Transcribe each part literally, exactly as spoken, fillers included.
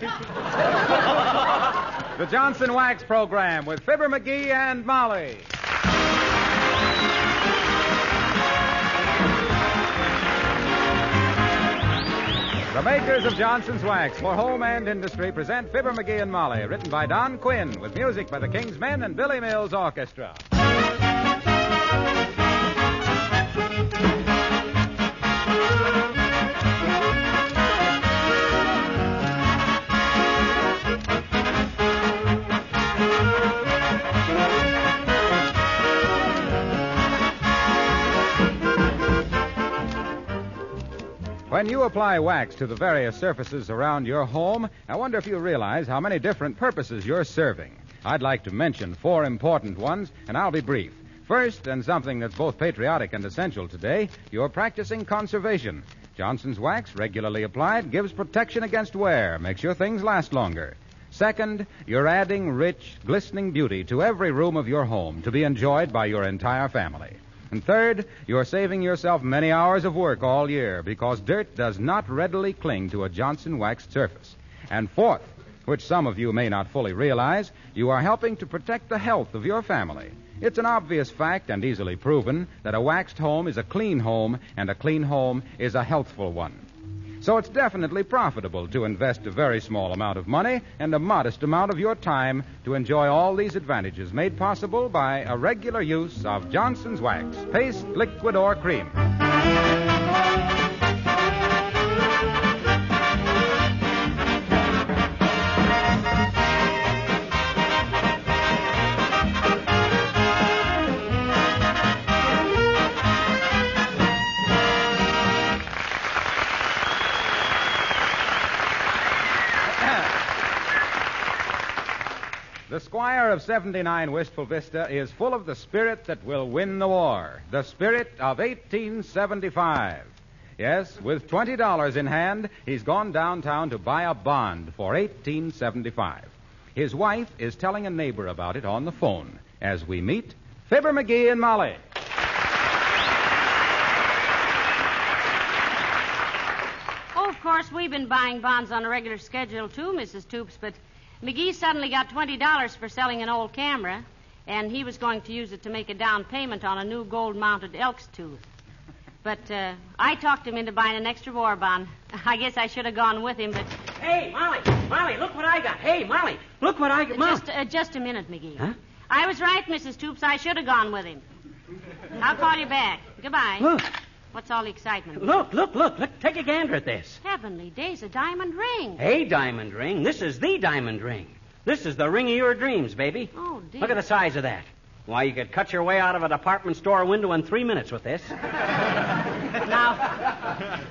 The Johnson Wax Program with Fibber McGee and Molly. The makers of Johnson's Wax for home and industry present Fibber McGee and Molly, written by Don Quinn, with music by the King's Men and Billy Mills Orchestra. When you apply wax to the various surfaces around your home, I wonder if you realize how many different purposes you're serving. I'd like to mention four important ones, and I'll be brief. First, and something that's both patriotic and essential today, you're practicing conservation. Johnson's Wax, regularly applied, gives protection against wear, makes your things last longer. Second, you're adding rich, glistening beauty to every room of your home to be enjoyed by your entire family. And third, you're saving yourself many hours of work all year because dirt does not readily cling to a Johnson waxed surface. And fourth, which some of you may not fully realize, you are helping to protect the health of your family. It's an obvious fact and easily proven that a waxed home is a clean home and a clean home is a healthful one. So it's definitely profitable to invest a very small amount of money and a modest amount of your time to enjoy all these advantages made possible by a regular use of Johnson's Wax, paste, liquid, or cream. The Squire of seventy-nine Wistful Vista is full of the spirit that will win the war, the spirit of eighteen seventy-five. Yes, with twenty dollars in hand, he's gone downtown to buy a bond for eighteen seventy-five. His wife is telling a neighbor about it on the phone as we meet Fibber McGee and Molly. Oh, of course, we've been buying bonds on a regular schedule, too, Missus Toops, but McGee suddenly got twenty dollars for selling an old camera, and he was going to use it to make a down payment on a new gold-mounted elk's tooth. But uh, I talked him into buying an extra war bond. I guess I should have gone with him, but... Hey, Molly, Molly, look what I got. Hey, Molly, look what I got. Molly. Just, uh, just a minute, McGee. Huh? I was right, Missus Toops. I should have gone with him. I'll call you back. Goodbye. Look. What's all the excitement? Look, look, look, look. Take a gander at this. Heavenly days, a diamond ring. A diamond ring? This is the diamond ring. This is the ring of your dreams, baby. Oh, dear. Look at the size of that. Why, you could cut your way out of a department store window in three minutes with this. Now,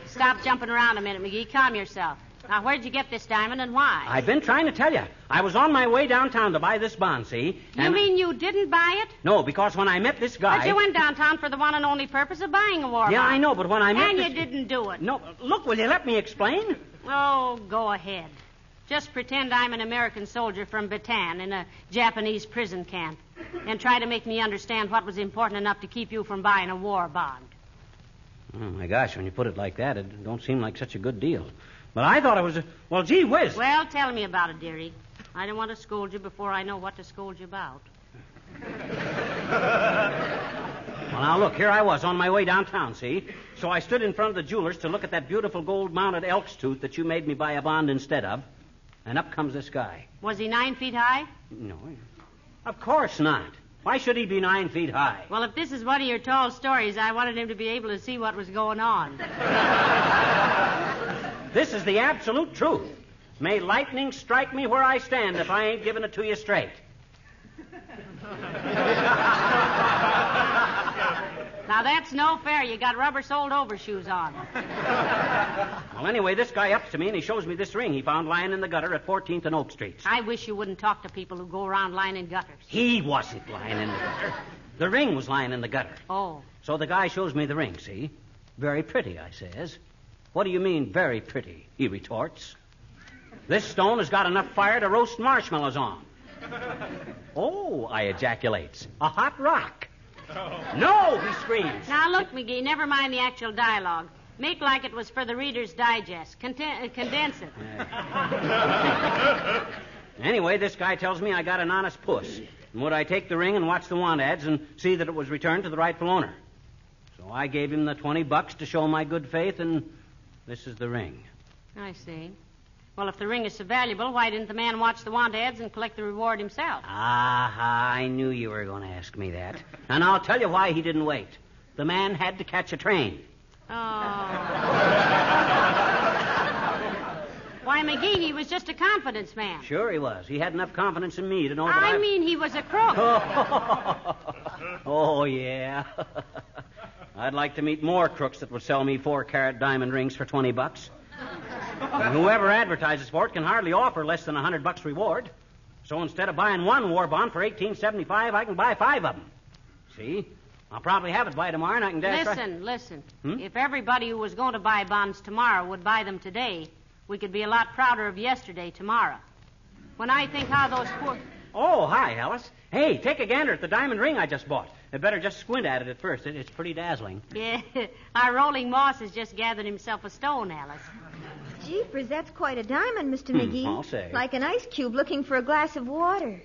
stop jumping around a minute, McGee. Calm yourself. Now, where'd you get this diamond and why? I've been trying to tell you. I was on my way downtown to buy this bond, see? You mean you didn't buy it? No, because when I met this guy... But you went downtown for the one and only purpose of buying a war bond. Yeah, I know, but when I met and this... And you didn't do it. No, look, will you let me explain? Oh, go ahead. Just pretend I'm an American soldier from Bataan in a Japanese prison camp and try to make me understand what was important enough to keep you from buying a war bond. Oh, my gosh, when you put it like that, it don't seem like such a good deal. Well, I thought it was a... Well, gee whiz. Well, tell me about it, dearie. I don't want to scold you before I know what to scold you about. Well, now, look, here I was on my way downtown, see? So I stood in front of the jeweler's to look at that beautiful gold-mounted elk's tooth that you made me buy a bond instead of. And up comes this guy. Was he nine feet high? No. Of course not. Why should he be nine feet high? Well, if this is one of your tall stories, I wanted him to be able to see what was going on. This is the absolute truth. May lightning strike me where I stand if I ain't giving it to you straight. Now, that's no fair. You got rubber-soled overshoes on. Well, anyway, this guy ups to me, and he shows me this ring he found lying in the gutter at fourteenth and Oak Streets. I wish you wouldn't talk to people who go around lying in gutters. He wasn't lying in the gutter. The ring was lying in the gutter. Oh. So the guy shows me the ring, see? Very pretty, I says. What do you mean, very pretty? He retorts. This stone has got enough fire to roast marshmallows on. Oh, I ejaculates. A hot rock. Oh. No, he screams. Now, look, McGee, never mind the actual dialogue. Make like it was for the Reader's Digest. Conten- uh, condense it. Anyway, this guy tells me I got an honest puss. And would I take the ring and watch the want ads and see that it was returned to the rightful owner? So I gave him the twenty bucks to show my good faith, and this is the ring. I see. Well, if the ring is so valuable, why didn't the man watch the want ads and collect the reward himself? Ah, I knew you were going to ask me that. And I'll tell you why he didn't wait. The man had to catch a train. Oh. Why, McGee, he was just a confidence man. Sure he was. He had enough confidence in me to know that I... I mean, he was a crook. Oh, oh yeah. I'd like to meet more crooks that would sell me four-carat diamond rings for twenty bucks. And whoever advertises for it can hardly offer less than one hundred bucks reward. So instead of buying one war bond for eighteen seventy-five, I can buy five of them. See? I'll probably have it by tomorrow, and I can dash Listen, right... listen. Hmm? If everybody who was going to buy bonds tomorrow would buy them today, we could be a lot prouder of yesterday tomorrow. When I think how those poor... Oh, hi, Alice. Hey, take a gander at the diamond ring I just bought. I'd better just squint at it at first. It, it's pretty dazzling. Yeah. Our rolling moss has just gathered himself a stone, Alice. Jeepers, that's quite a diamond, Mister Hmm, McGee. I'll say. Like an ice cube looking for a glass of water.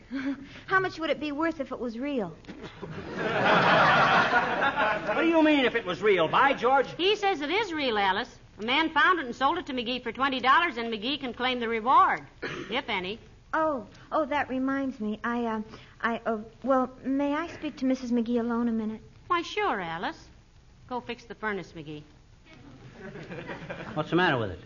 How much would it be worth if it was real? What do you mean if it was real? By George? He says it is real, Alice. A man found it and sold it to McGee for twenty dollars, and McGee can claim the reward, if any. Oh, oh, that reminds me. I, uh, I, uh, well, may I speak to Missus McGee alone a minute? Why, sure, Alice. Go fix the furnace, McGee. What's the matter with it?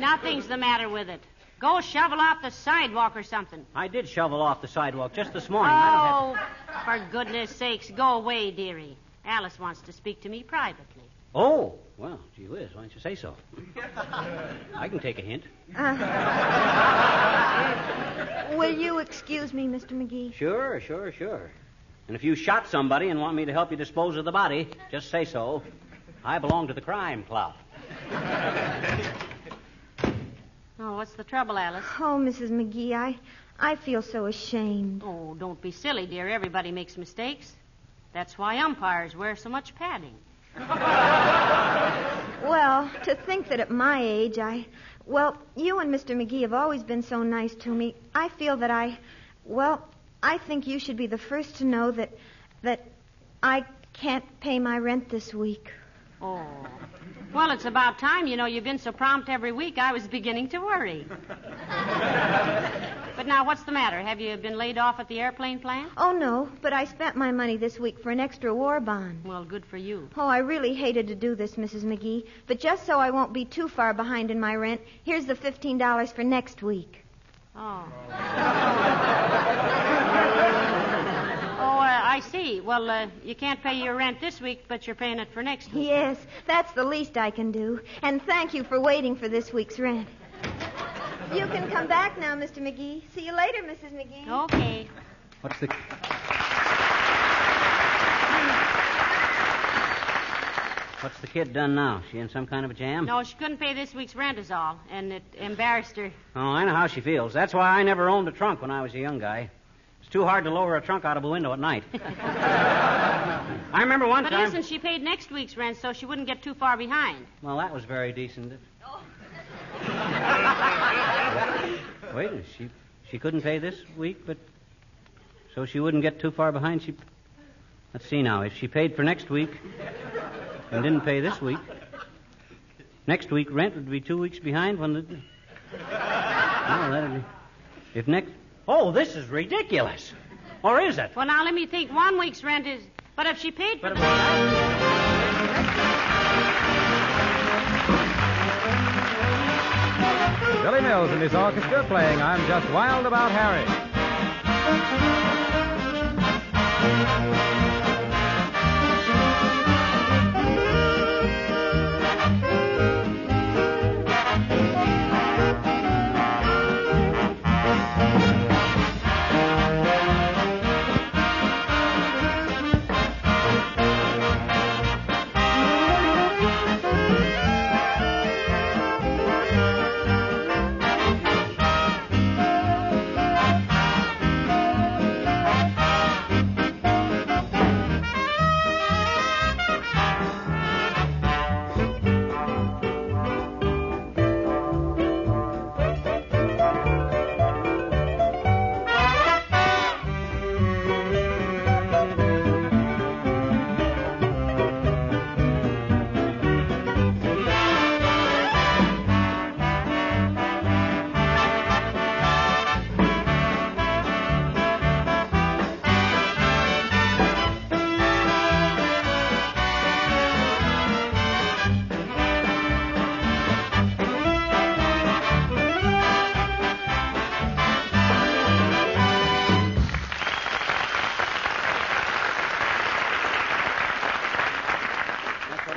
Nothing's the matter with it. Go shovel off the sidewalk or something. I did shovel off the sidewalk just this morning. Oh, I don't have... for goodness sakes, go away, dearie. Alice wants to speak to me privately. Oh, well, gee whiz, why don't you say so? I can take a hint. Uh, will you excuse me, Mister McGee? Sure, sure, sure. And if you shot somebody and want me to help you dispose of the body, just say so. I belong to the crime club. Oh, what's the trouble, Alice? Oh, Missus McGee, I, I feel so ashamed. Oh, don't be silly, dear. Everybody makes mistakes. That's why umpires wear so much padding. Well, to think that at my age I... Well, you and Mister McGee have always been so nice to me. I feel that I... Well, I think you should be the first to know that... that I can't pay my rent this week. Oh. Well, it's about time. You know, you've been so prompt every week, I was beginning to worry. But now, what's the matter? Have you been laid off at the airplane plant? Oh, no, but I spent my money this week for an extra war bond. Well, good for you. Oh, I really hated to do this, Missus McGee. But just so I won't be too far behind in my rent, here's the fifteen dollars for next week. Oh. Oh, uh, I see. Well, uh, you can't pay your rent this week, but you're paying it for next week. Yes, that's the least I can do. And thank you for waiting for this week's rent. You can come back now, Mister McGee. See you later, Missus McGee. Okay. What's the... What's the kid done now? She in some kind of a jam? No, she couldn't pay this week's rent is all, and it embarrassed her. Oh, I know how she feels. That's why I never owned a trunk when I was a young guy. It's too hard to lower a trunk out of a window at night. I remember one but time... But listen, she paid next week's rent, so she wouldn't get too far behind. Well, that was very decent. Wait, she she couldn't pay this week, but so she wouldn't get too far behind. She let's see now. If she paid for next week and didn't pay this week, next week rent would be two weeks behind when the. No, that'd be. If next. Oh, this is ridiculous. Or is it? Well, now let me think. One week's rent is. But if she paid for. But Billy Mills and his orchestra playing I'm Just Wild About Harry.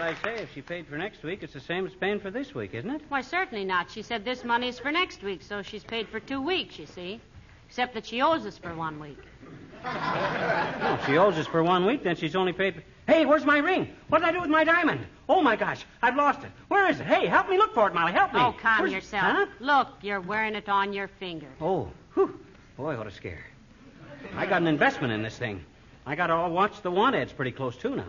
I say, if she paid for next week, it's the same as paying for this week, isn't it? Why, certainly not. She said this money's for next week, so she's paid for two weeks, you see. Except that she owes us for one week. No, she owes us for one week, then she's only paid for... Hey, where's my ring? What did I do with my diamond? Oh, my gosh, I've lost it. Where is it? Hey, help me look for it, Molly, help me. Oh, calm where's... yourself. Huh? Look, you're wearing it on your finger. Oh, whew. Boy, what a scare. I got an investment in this thing. I got to watch the want ads pretty close, too, now.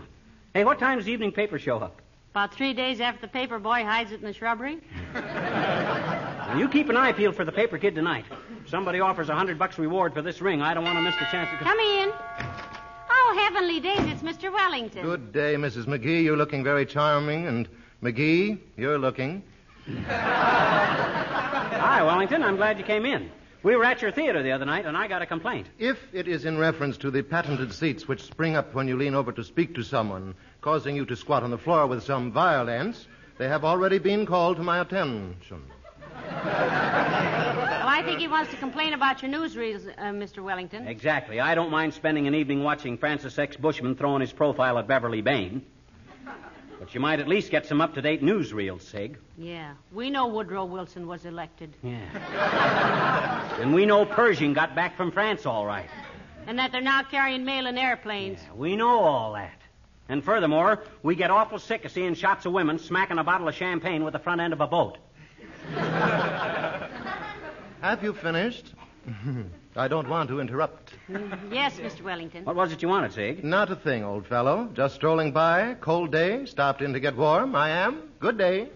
Hey, what time does the evening paper show up? About three days after the paper boy hides it in the shrubbery. Well, you keep an eye peeled for the paper kid tonight. If somebody offers a hundred bucks reward for this ring, I don't want to miss the chance to... Come in. Oh, heavenly days, it's Mister Wellington. Good day, Missus McGee. You're looking very charming, and McGee, you're looking. Hi, Wellington. I'm glad you came in. We were at your theater the other night, and I got a complaint. If it is in reference to the patented seats which spring up when you lean over to speak to someone, causing you to squat on the floor with some violence, they have already been called to my attention. Well, I think he wants to complain about your newsreels, uh, Mister Wellington. Exactly. I don't mind spending an evening watching Francis X. Bushman throwing his profile at Beverly Bain. But you might at least get some up-to-date newsreels, Sig. Yeah. We know Woodrow Wilson was elected. Yeah. And we know Pershing got back from France all right. And that they're now carrying mail in airplanes. Yeah, we know all that. And furthermore, we get awful sick of seeing shots of women smacking a bottle of champagne with the front end of a boat. Have you finished? I don't want to interrupt. Yes, Mister Wellington. What was it you wanted, Sig? Not a thing, old fellow. Just strolling by. Cold day. Stopped in to get warm. I am. Good day.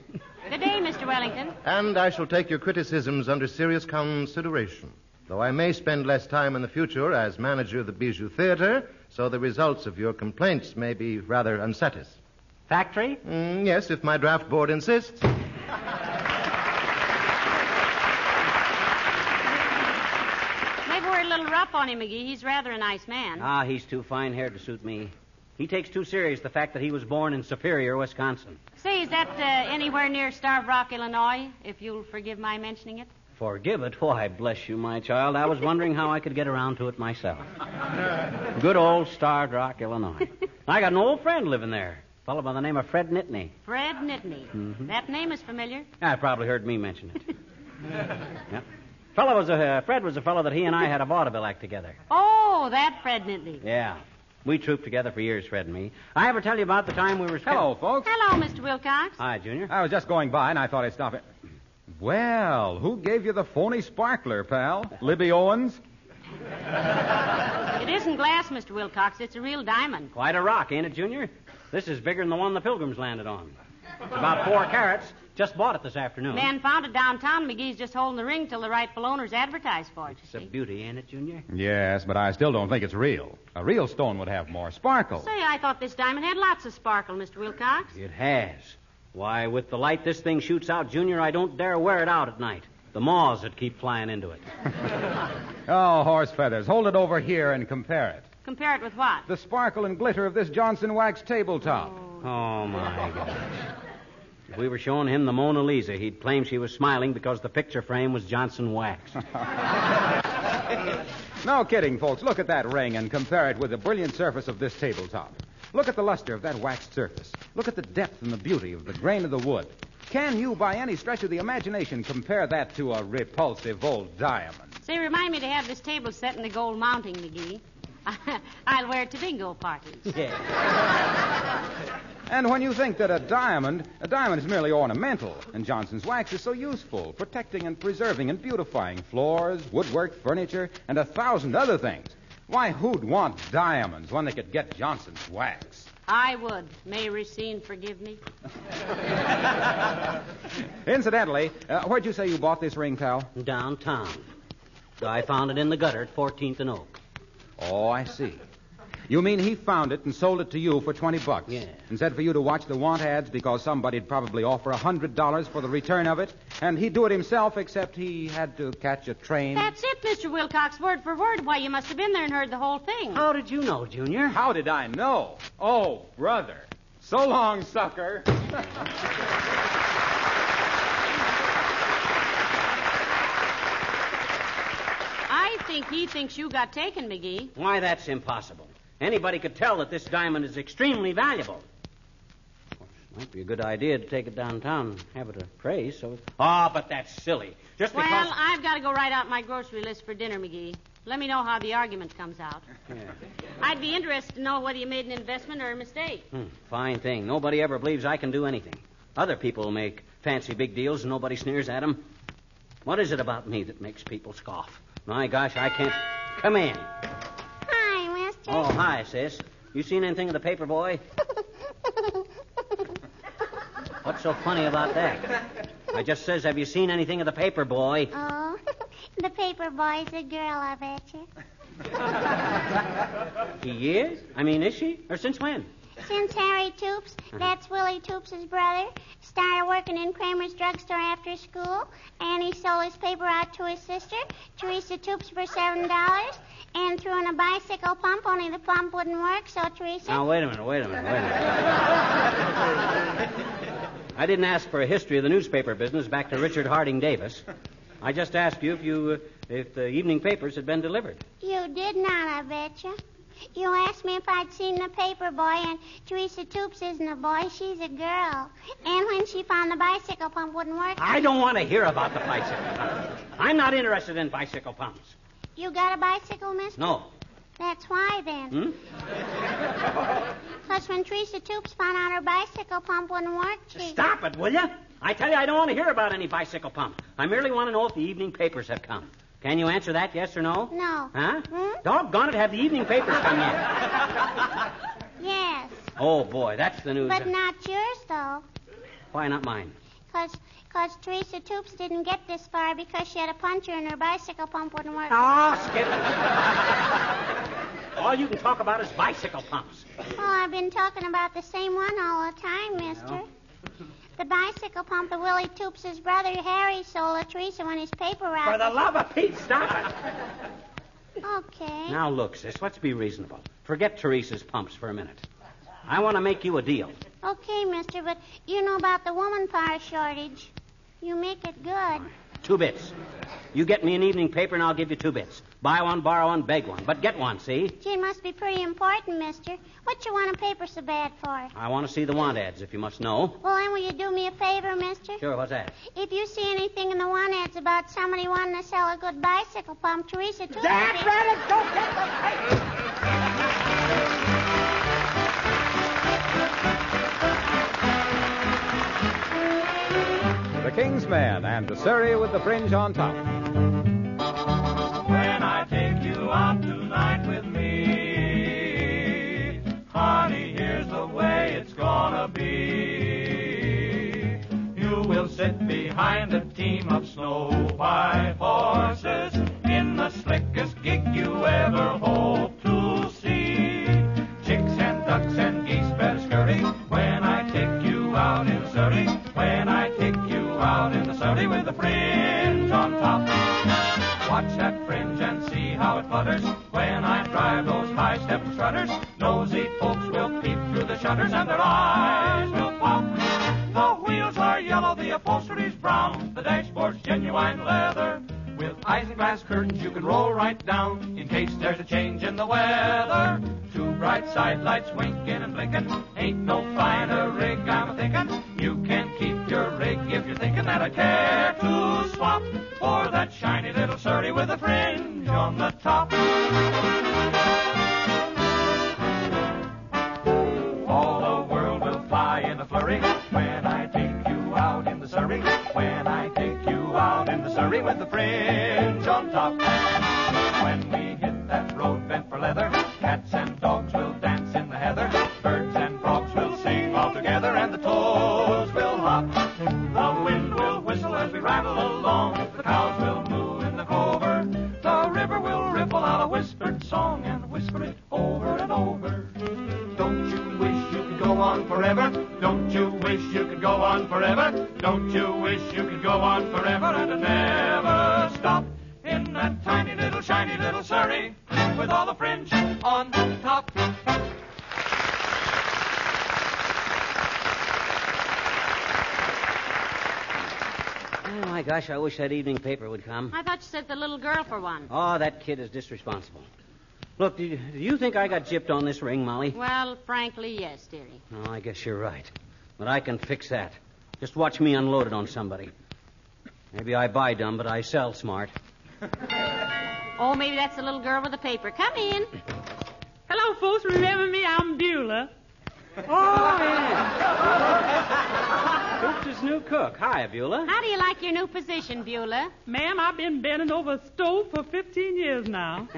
Good day, Mister Wellington. And I shall take your criticisms under serious consideration. Though I may spend less time in the future as manager of the Bijou Theater, so the results of your complaints may be rather unsatisfactory. Mm, yes, if my draft board insists. A little rough on him, McGee. He's rather a nice man. Ah, he's too fine-haired to suit me. He takes too serious the fact that he was born in Superior, Wisconsin. Say, is that uh, anywhere near Starved Rock, Illinois, if you'll forgive my mentioning it? Forgive it? Why, bless you, my child. I was wondering how I could get around to it myself. Good old Starved Rock, Illinois. I got an old friend living there, a fellow by the name of Fred Nittany. Fred Nittany. Mm-hmm. That name is familiar. I probably heard me mention it. Yep. Fellow was a, uh, Fred was a fellow that he and I had a vaudeville act together. Oh, that Fred Nittany. Yeah. We trooped together for years, Fred and me. I ever tell you about the time we were... Hello, folks. Hello, Mister Wilcox. Hi, Junior. I was just going by, and I thought I'd stop it. Well, who gave you the phony sparkler, pal? Libby Owens? It isn't glass, Mister Wilcox. It's a real diamond. Quite a rock, ain't it, Junior? This is bigger than the one the Pilgrims landed on. It's about four carats. Just bought it this afternoon. Man found it downtown. McGee's just holding the ring till the rightful owners advertise for it. It's a beauty, ain't it, Junior? Yes, but I still don't think it's real. A real stone would have more sparkle. Say, I thought this diamond had lots of sparkle, Mister Wilcox. It has. Why, with the light this thing shoots out, Junior, I don't dare wear it out at night. The moths that keep flying into it. Oh, horse feathers. Hold it over here and compare it. Compare it with what? The sparkle and glitter of this Johnson's Wax tabletop. Oh, oh my gosh. If we were showing him the Mona Lisa, he'd claim she was smiling because the picture frame was Johnson's Wax. No kidding, folks. Look at that ring and compare it with the brilliant surface of this tabletop. Look at the luster of that waxed surface. Look at the depth and the beauty of the grain of the wood. Can you, by any stretch of the imagination, compare that to a repulsive old diamond? Say, remind me to have this table set in the gold mounting, McGee. I'll wear it to bingo parties. Yeah. And when you think that a diamond, a diamond is merely ornamental, and Johnson's Wax is so useful, protecting and preserving and beautifying floors, woodwork, furniture, and a thousand other things. Why, who'd want diamonds when they could get Johnson's Wax? I would. May Racine forgive me. Incidentally, uh, where'd you say you bought this ring, pal? Downtown. I found it in the gutter at fourteenth and Oak. Oh, I see. You mean he found it and sold it to you for twenty bucks? Yeah. And said for you to watch the want ads because somebody'd probably offer one hundred dollars for the return of it. And he'd do it himself, except he had to catch a train. That's it, Mister Wilcox, word for word. Why, you must have been there and heard the whole thing. How did you know, Junior? How did I know? Oh, brother. So long, sucker. I think he thinks you got taken, McGee. Why, that's impossible. Anybody could tell that this diamond is extremely valuable. Of course, Might be a good idea to take it downtown and have it appraised. So, ah, oh, but that's silly. Just well, because... Well, I've got to go write out my grocery list for dinner, McGee. Let me know how the argument comes out. Yeah. I'd be interested to know whether you made an investment or a mistake. Hmm, fine thing. Nobody ever believes I can do anything. Other people make fancy big deals and nobody sneers at them. What is it about me that makes people scoff? My gosh, I can't... Come in. Hi, mister. Oh, hi, sis. You seen anything of the paper boy? What's so funny about that? I just says, have you seen anything of the paper boy? Oh, the paper boy's a girl, I bet you. He is? I mean, is she? Or since when? Since Harry Toops, that's Willie Toops' brother, started working in Kramer's drugstore after school, and he sold his paper out to his sister, Teresa Toops, for seven dollars, and threw in a bicycle pump, only the pump wouldn't work, so Teresa... Now, wait a minute, wait a minute, wait a minute. I didn't ask for a history of the newspaper business back to Richard Harding Davis. I just asked you if you uh, if the evening papers had been delivered. You did not, I bet you. You asked me if I'd seen the paper boy, and Teresa Toops isn't a boy, she's a girl. And when she found the bicycle pump wouldn't work... I don't want to hear about the bicycle pump. I'm not interested in bicycle pumps. You got a bicycle, mister? No. That's why, then. Hmm? Plus, when Teresa Toops found out her bicycle pump wouldn't work, she... Stop it, will you? I tell you, I don't want to hear about any bicycle pump. I merely want to know if the evening papers have come. Can you answer that, yes or no? No. Huh? Hmm? Doggone it, have the evening papers come in? Yes. Oh, boy, that's the news. But not yours, though. Why not mine? Because... Because Teresa Toops didn't get this far because she had a puncture and her bicycle pump wouldn't work. Oh, skip it. All you can talk about is bicycle pumps. Well, I've been talking about the same one all the time, mister. No. The bicycle pump that Willie Toops' brother Harry sold to Teresa when his paper route... For the love of Pete, stop it. Okay. Now, look, sis, let's be reasonable. Forget Teresa's pumps for a minute. I want to make you a deal. Okay, mister, but you know about the woman power shortage. You make it good. Two bits. You get me an evening paper and I'll give you two bits. Buy one, borrow one, beg one. But get one, see? Gee, it must be pretty important, mister. What you want a paper so bad for? I want to see the want ads, if you must know. Well, then will you do me a favor, mister? Sure, what's that? If you see anything in the want ads about somebody wanting to sell a good bicycle pump, Teresa too. That's right, don't get the paper. The King's Men and the Surrey with the Fringe on Top. When I take you out tonight with me, honey, here's the way it's gonna be. You will sit behind a team of snow-white horses in the slickest gig you ever hope to see. Chicks and ducks and geese better scurry when I take you out in Surrey. When I out in the Surrey with the fringe on top. Watch that fringe and see how it flutters when I drive those high-step strutters. Nosy folks will peep through the shutters and their eyes will pop. The wheels are yellow, the upholstery's brown, the dashboard's genuine leather. With isinglass curtains you can roll right down in case there's a change in the weather. Two bright side lights winking and blinking. Ain't no finer rig, I'm a-thinking. You can keep your rig if you're thinking that I care to swap for that shiny little Surrey with a fringe on the top. All the world will fly in a flurry when I take you out in the Surrey. When I take you out in the Surrey with the fringe on top. When we hit that road bent for leather, cats and dogs will dance in the heather. Birds and frogs will sing all together and the toes will hop. The wind will whistle as we rattle along. The cows will moo in the clover. The river will ripple out a whispered song and whisper it over and over. Don't you wish you could go on forever? Don't you wish you could go on forever? Don't you wish you could go on forever and it never stop in that tiny little shiny little Surrey with all the fringe on top. Oh, my gosh, I wish that evening paper would come. I thought you said the little girl for one. Oh, that kid is disresponsible. Look, do you, do you think I got gypped on this ring, Molly? Well, frankly, yes, dearie. Oh, I guess you're right. But I can fix that. Just watch me unload it on somebody. Maybe I buy dumb, but I sell smart. Oh, maybe that's the little girl with the paper. Come in. Hello, folks. Remember me? I'm Beulah. Oh, yeah. Cook's new cook. Hi, Beulah. How do you like your new position, Beulah? Ma'am, I've been bending over a stove for fifteen years now.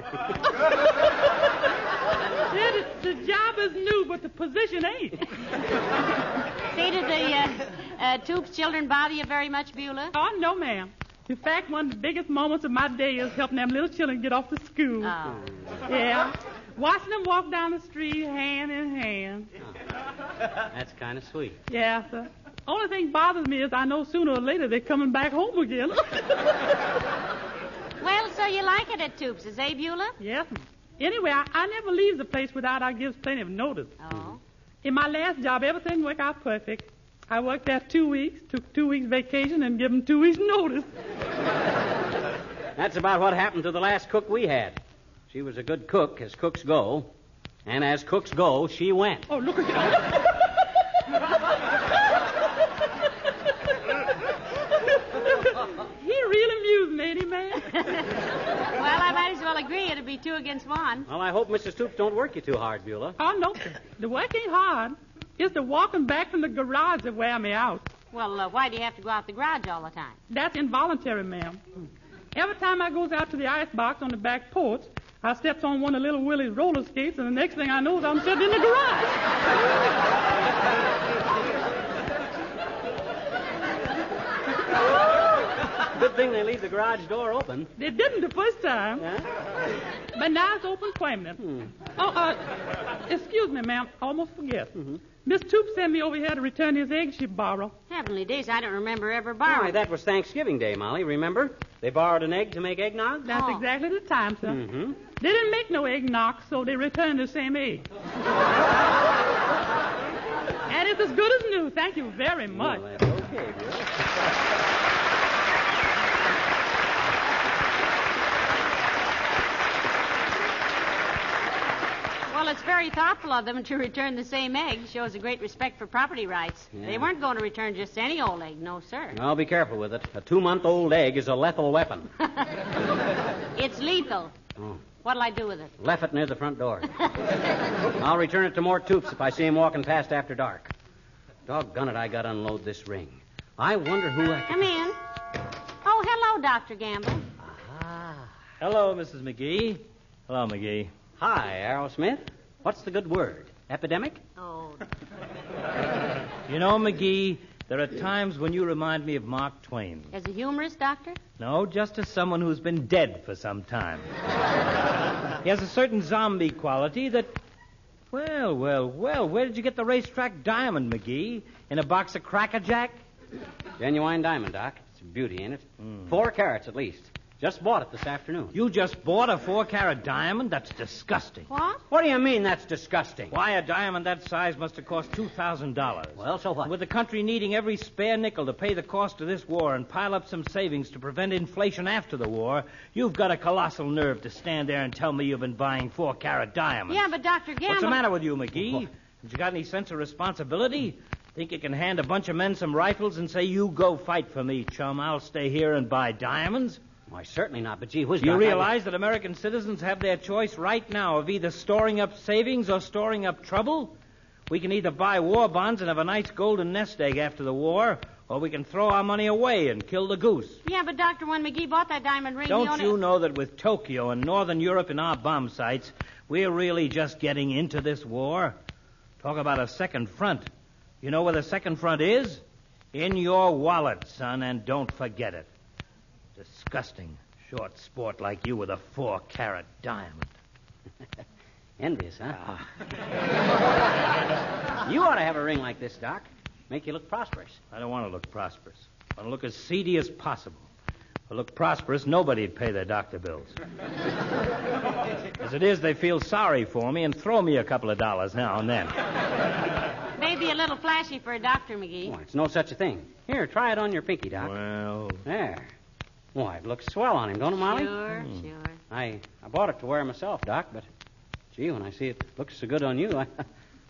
Yeah, the, the job is new, but the position ain't. Say, did the uh, uh, Toop's children bother you very much, Beulah? Oh, no, ma'am. In fact, one of the biggest moments of my day is helping them little children get off to school. Oh. Yeah. Watching them walk down the street hand in hand. Oh. That's kind of sweet. Yeah, sir. Only thing bothers me is I know sooner or later they're coming back home again. Well, so you like it at Toop's, is eh, Beulah? Yes, ma'am. Anyway, I, I never leave the place without I give plenty of notice. Oh. In my last job, everything worked out perfect. I worked there two weeks, took two weeks vacation, and give them two weeks notice. That's about what happened to the last cook we had. She was a good cook, as cooks go. And as cooks go, she went. Oh, look at that. He really amused me, ain't he, man? Well, I might as well agree. It'd be two against one. Well, I hope Missus Toops don't work you too hard, Beulah. Oh, no. The work ain't hard. It's the walking back from the garage that wear me out. Well, uh, why do you have to go out the garage all the time? That's involuntary, ma'am. Every time I goes out to the icebox on the back porch, I steps on one of Little Willie's roller skates, and the next thing I know is I'm sitting in the garage. Good thing they leave the garage door open. They didn't the first time. Yeah? But now it's open permanently. Hmm. Oh, uh, excuse me, ma'am. I almost forget. Mm-hmm. Miss Toop sent me over here to return his eggs she borrowed. Heavenly days, I don't remember ever borrowing. Why, that was Thanksgiving Day, Molly, remember? They borrowed an egg to make eggnog? That's oh. exactly the time, sir. Mm-hmm. They didn't make no eggnog, so they returned the same egg. And it's as good as new. Thank you very much. Well, that's okay, girl. Well, it's very thoughtful of them to return the same egg. Shows a great respect for property rights. Yeah. They weren't going to return just any old egg, no, sir. Well, be careful with it. A two-month-old egg is a lethal weapon. It's lethal. Oh. What'll I do with it? Left it near the front door. I'll return it to more Toops if I see him walking past after dark. Doggone it, I got to unload this ring. I wonder who I... Come in. Oh, hello, Doctor Gamble. Ah. Hello, Missus McGee. Hello, McGee. Hi, Arrowsmith. What's the good word? Epidemic? Oh. You know, McGee, there are times when you remind me of Mark Twain. As a humorist, Doctor? No, just as someone who's been dead for some time. He has a certain zombie quality that... Well, well, well, where did you get the racetrack diamond, McGee? In a box of Cracker Jack? Genuine diamond, Doc. It's a beauty, ain't it? Mm. Four carats at least. Just bought it this afternoon. You just bought a four-carat diamond? That's disgusting. What? What do you mean that's disgusting? Why, a diamond that size must have cost two thousand dollars. Well, so what? And with the country needing every spare nickel to pay the cost of this war and pile up some savings to prevent inflation after the war, you've got a colossal nerve to stand there and tell me you've been buying four-carat diamonds. Yeah, but Doctor Gamble... What's the matter with you, McGee? What? Have you got any sense of responsibility? Think you can hand a bunch of men some rifles and say, you go fight for me, chum. I'll stay here and buy diamonds? Why, certainly not, but gee, who's... You realize that American citizens have their choice right now of either storing up savings or storing up trouble? We can either buy war bonds and have a nice golden nest egg after the war, or we can throw our money away and kill the goose. Yeah, but Doctor, when McGee bought that diamond ring... Don't you know that with Tokyo and Northern Europe in our bomb sites, we're really just getting into this war? Talk about a second front. You know where the second front is? In your wallet, son, and don't forget it. Disgusting short sport like you with a four-carat diamond. Envious, huh? Ah. You ought to have a ring like this, Doc. Make you look prosperous. I don't want to look prosperous. I want to look as seedy as possible. If I look prosperous, nobody'd pay their doctor bills. As it is, they feel sorry for me and throw me a couple of dollars now and then. Maybe a little flashy for a doctor, McGee. Oh, it's no such a thing. Here, try it on your pinky, Doc. Well... There. Why, it looks swell on him, don't it, Molly? Sure, mm. sure. I, I bought it to wear myself, Doc, but, gee, when I see it looks so good on you, I,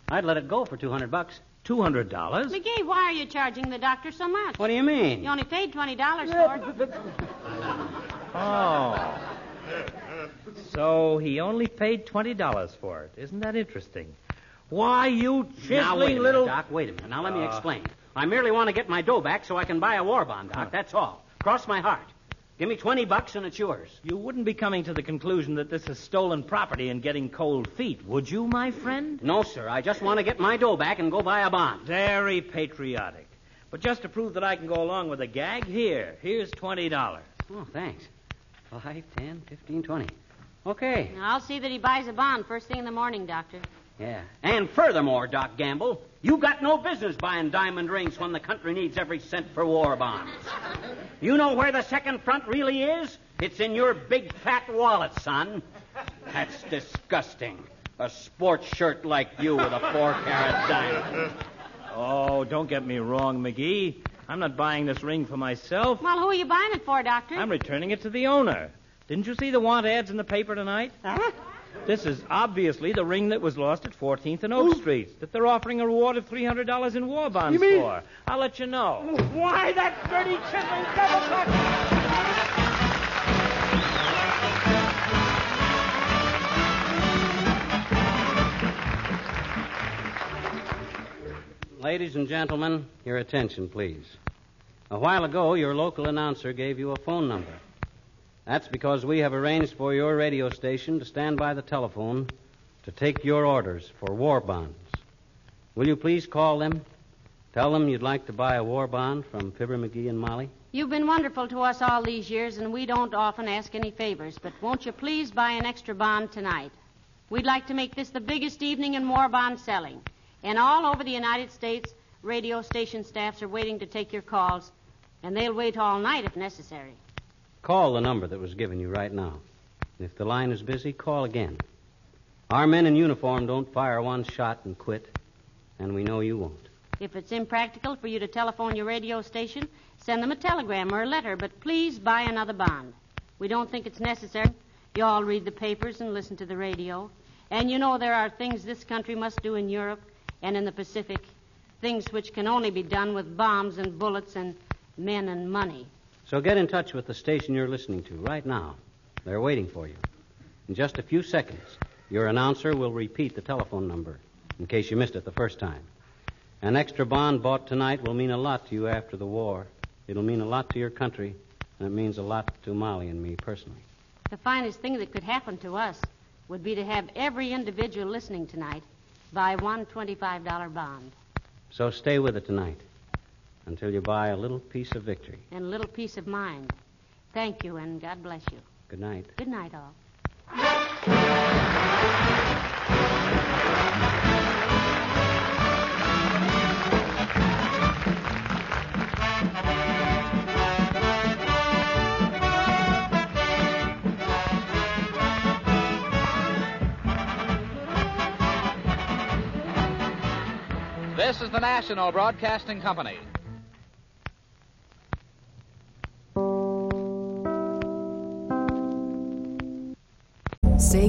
I'd let it go for two hundred bucks. two hundred dollars. McGee, why are you charging the doctor so much? What do you mean? You only paid twenty dollars for it. Oh. So he only paid twenty dollars for it. Isn't that interesting? Why, you chiseling little... Now, wait a minute, Doc. Wait a minute. Now, let uh... me explain. I merely want to get my dough back so I can buy a war bond, Doc. Huh. That's all. Cross my heart. Give me twenty bucks and it's yours. You wouldn't be coming to the conclusion that this is stolen property and getting cold feet, would you, my friend? No, sir. I just want to get my dough back and go buy a bond. Very patriotic. But just to prove that I can go along with the gag, here. Here's twenty dollars. Oh, thanks. Five, ten, fifteen, twenty. Okay. Now, I'll see that he buys a bond first thing in the morning, Doctor. Yeah. And furthermore, Doc Gamble, you got no business buying diamond rings when the country needs every cent for war bonds. You know where the second front really is? It's in your big fat wallet, son. That's disgusting. A sports shirt like you with a four-carat diamond. Oh, don't get me wrong, McGee. I'm not buying this ring for myself. Well, who are you buying it for, Doctor? I'm returning it to the owner. Didn't you see the want ads in the paper tonight? Huh? This is obviously the ring that was lost at fourteenth and Oak Streets that they're offering a reward of three hundred dollars in war bonds you mean... for. I'll let you know. Why, that dirty chiseling double cut! Ladies and gentlemen, your attention, please. A while ago, your local announcer gave you a phone number. That's because we have arranged for your radio station to stand by the telephone to take your orders for war bonds. Will you please call them? Tell them you'd like to buy a war bond from Fibber McGee and Molly. You've been wonderful to us all these years, and we don't often ask any favors, but won't you please buy an extra bond tonight? We'd like to make this the biggest evening in war bond selling. And all over the United States, radio station staffs are waiting to take your calls, and they'll wait all night if necessary. Call the number that was given you right now. And if the line is busy, call again. Our men in uniform don't fire one shot and quit, and we know you won't. If it's impractical for you to telephone your radio station, send them a telegram or a letter, but please buy another bond. We don't think it's necessary. You all read the papers and listen to the radio. And you know there are things this country must do in Europe and in the Pacific, things which can only be done with bombs and bullets and men and money. So get in touch with the station you're listening to right now. They're waiting for you. In just a few seconds, your announcer will repeat the telephone number in case you missed it the first time. An extra bond bought tonight will mean a lot to you after the war. It'll mean a lot to your country, and it means a lot to Molly and me personally. The finest thing that could happen to us would be to have every individual listening tonight buy one twenty-five dollar bond. So stay with it tonight. Until you buy a little piece of victory. And a little piece of mind. Thank you, and God bless you. Good night. Good night, all. This is the National Broadcasting Company. Say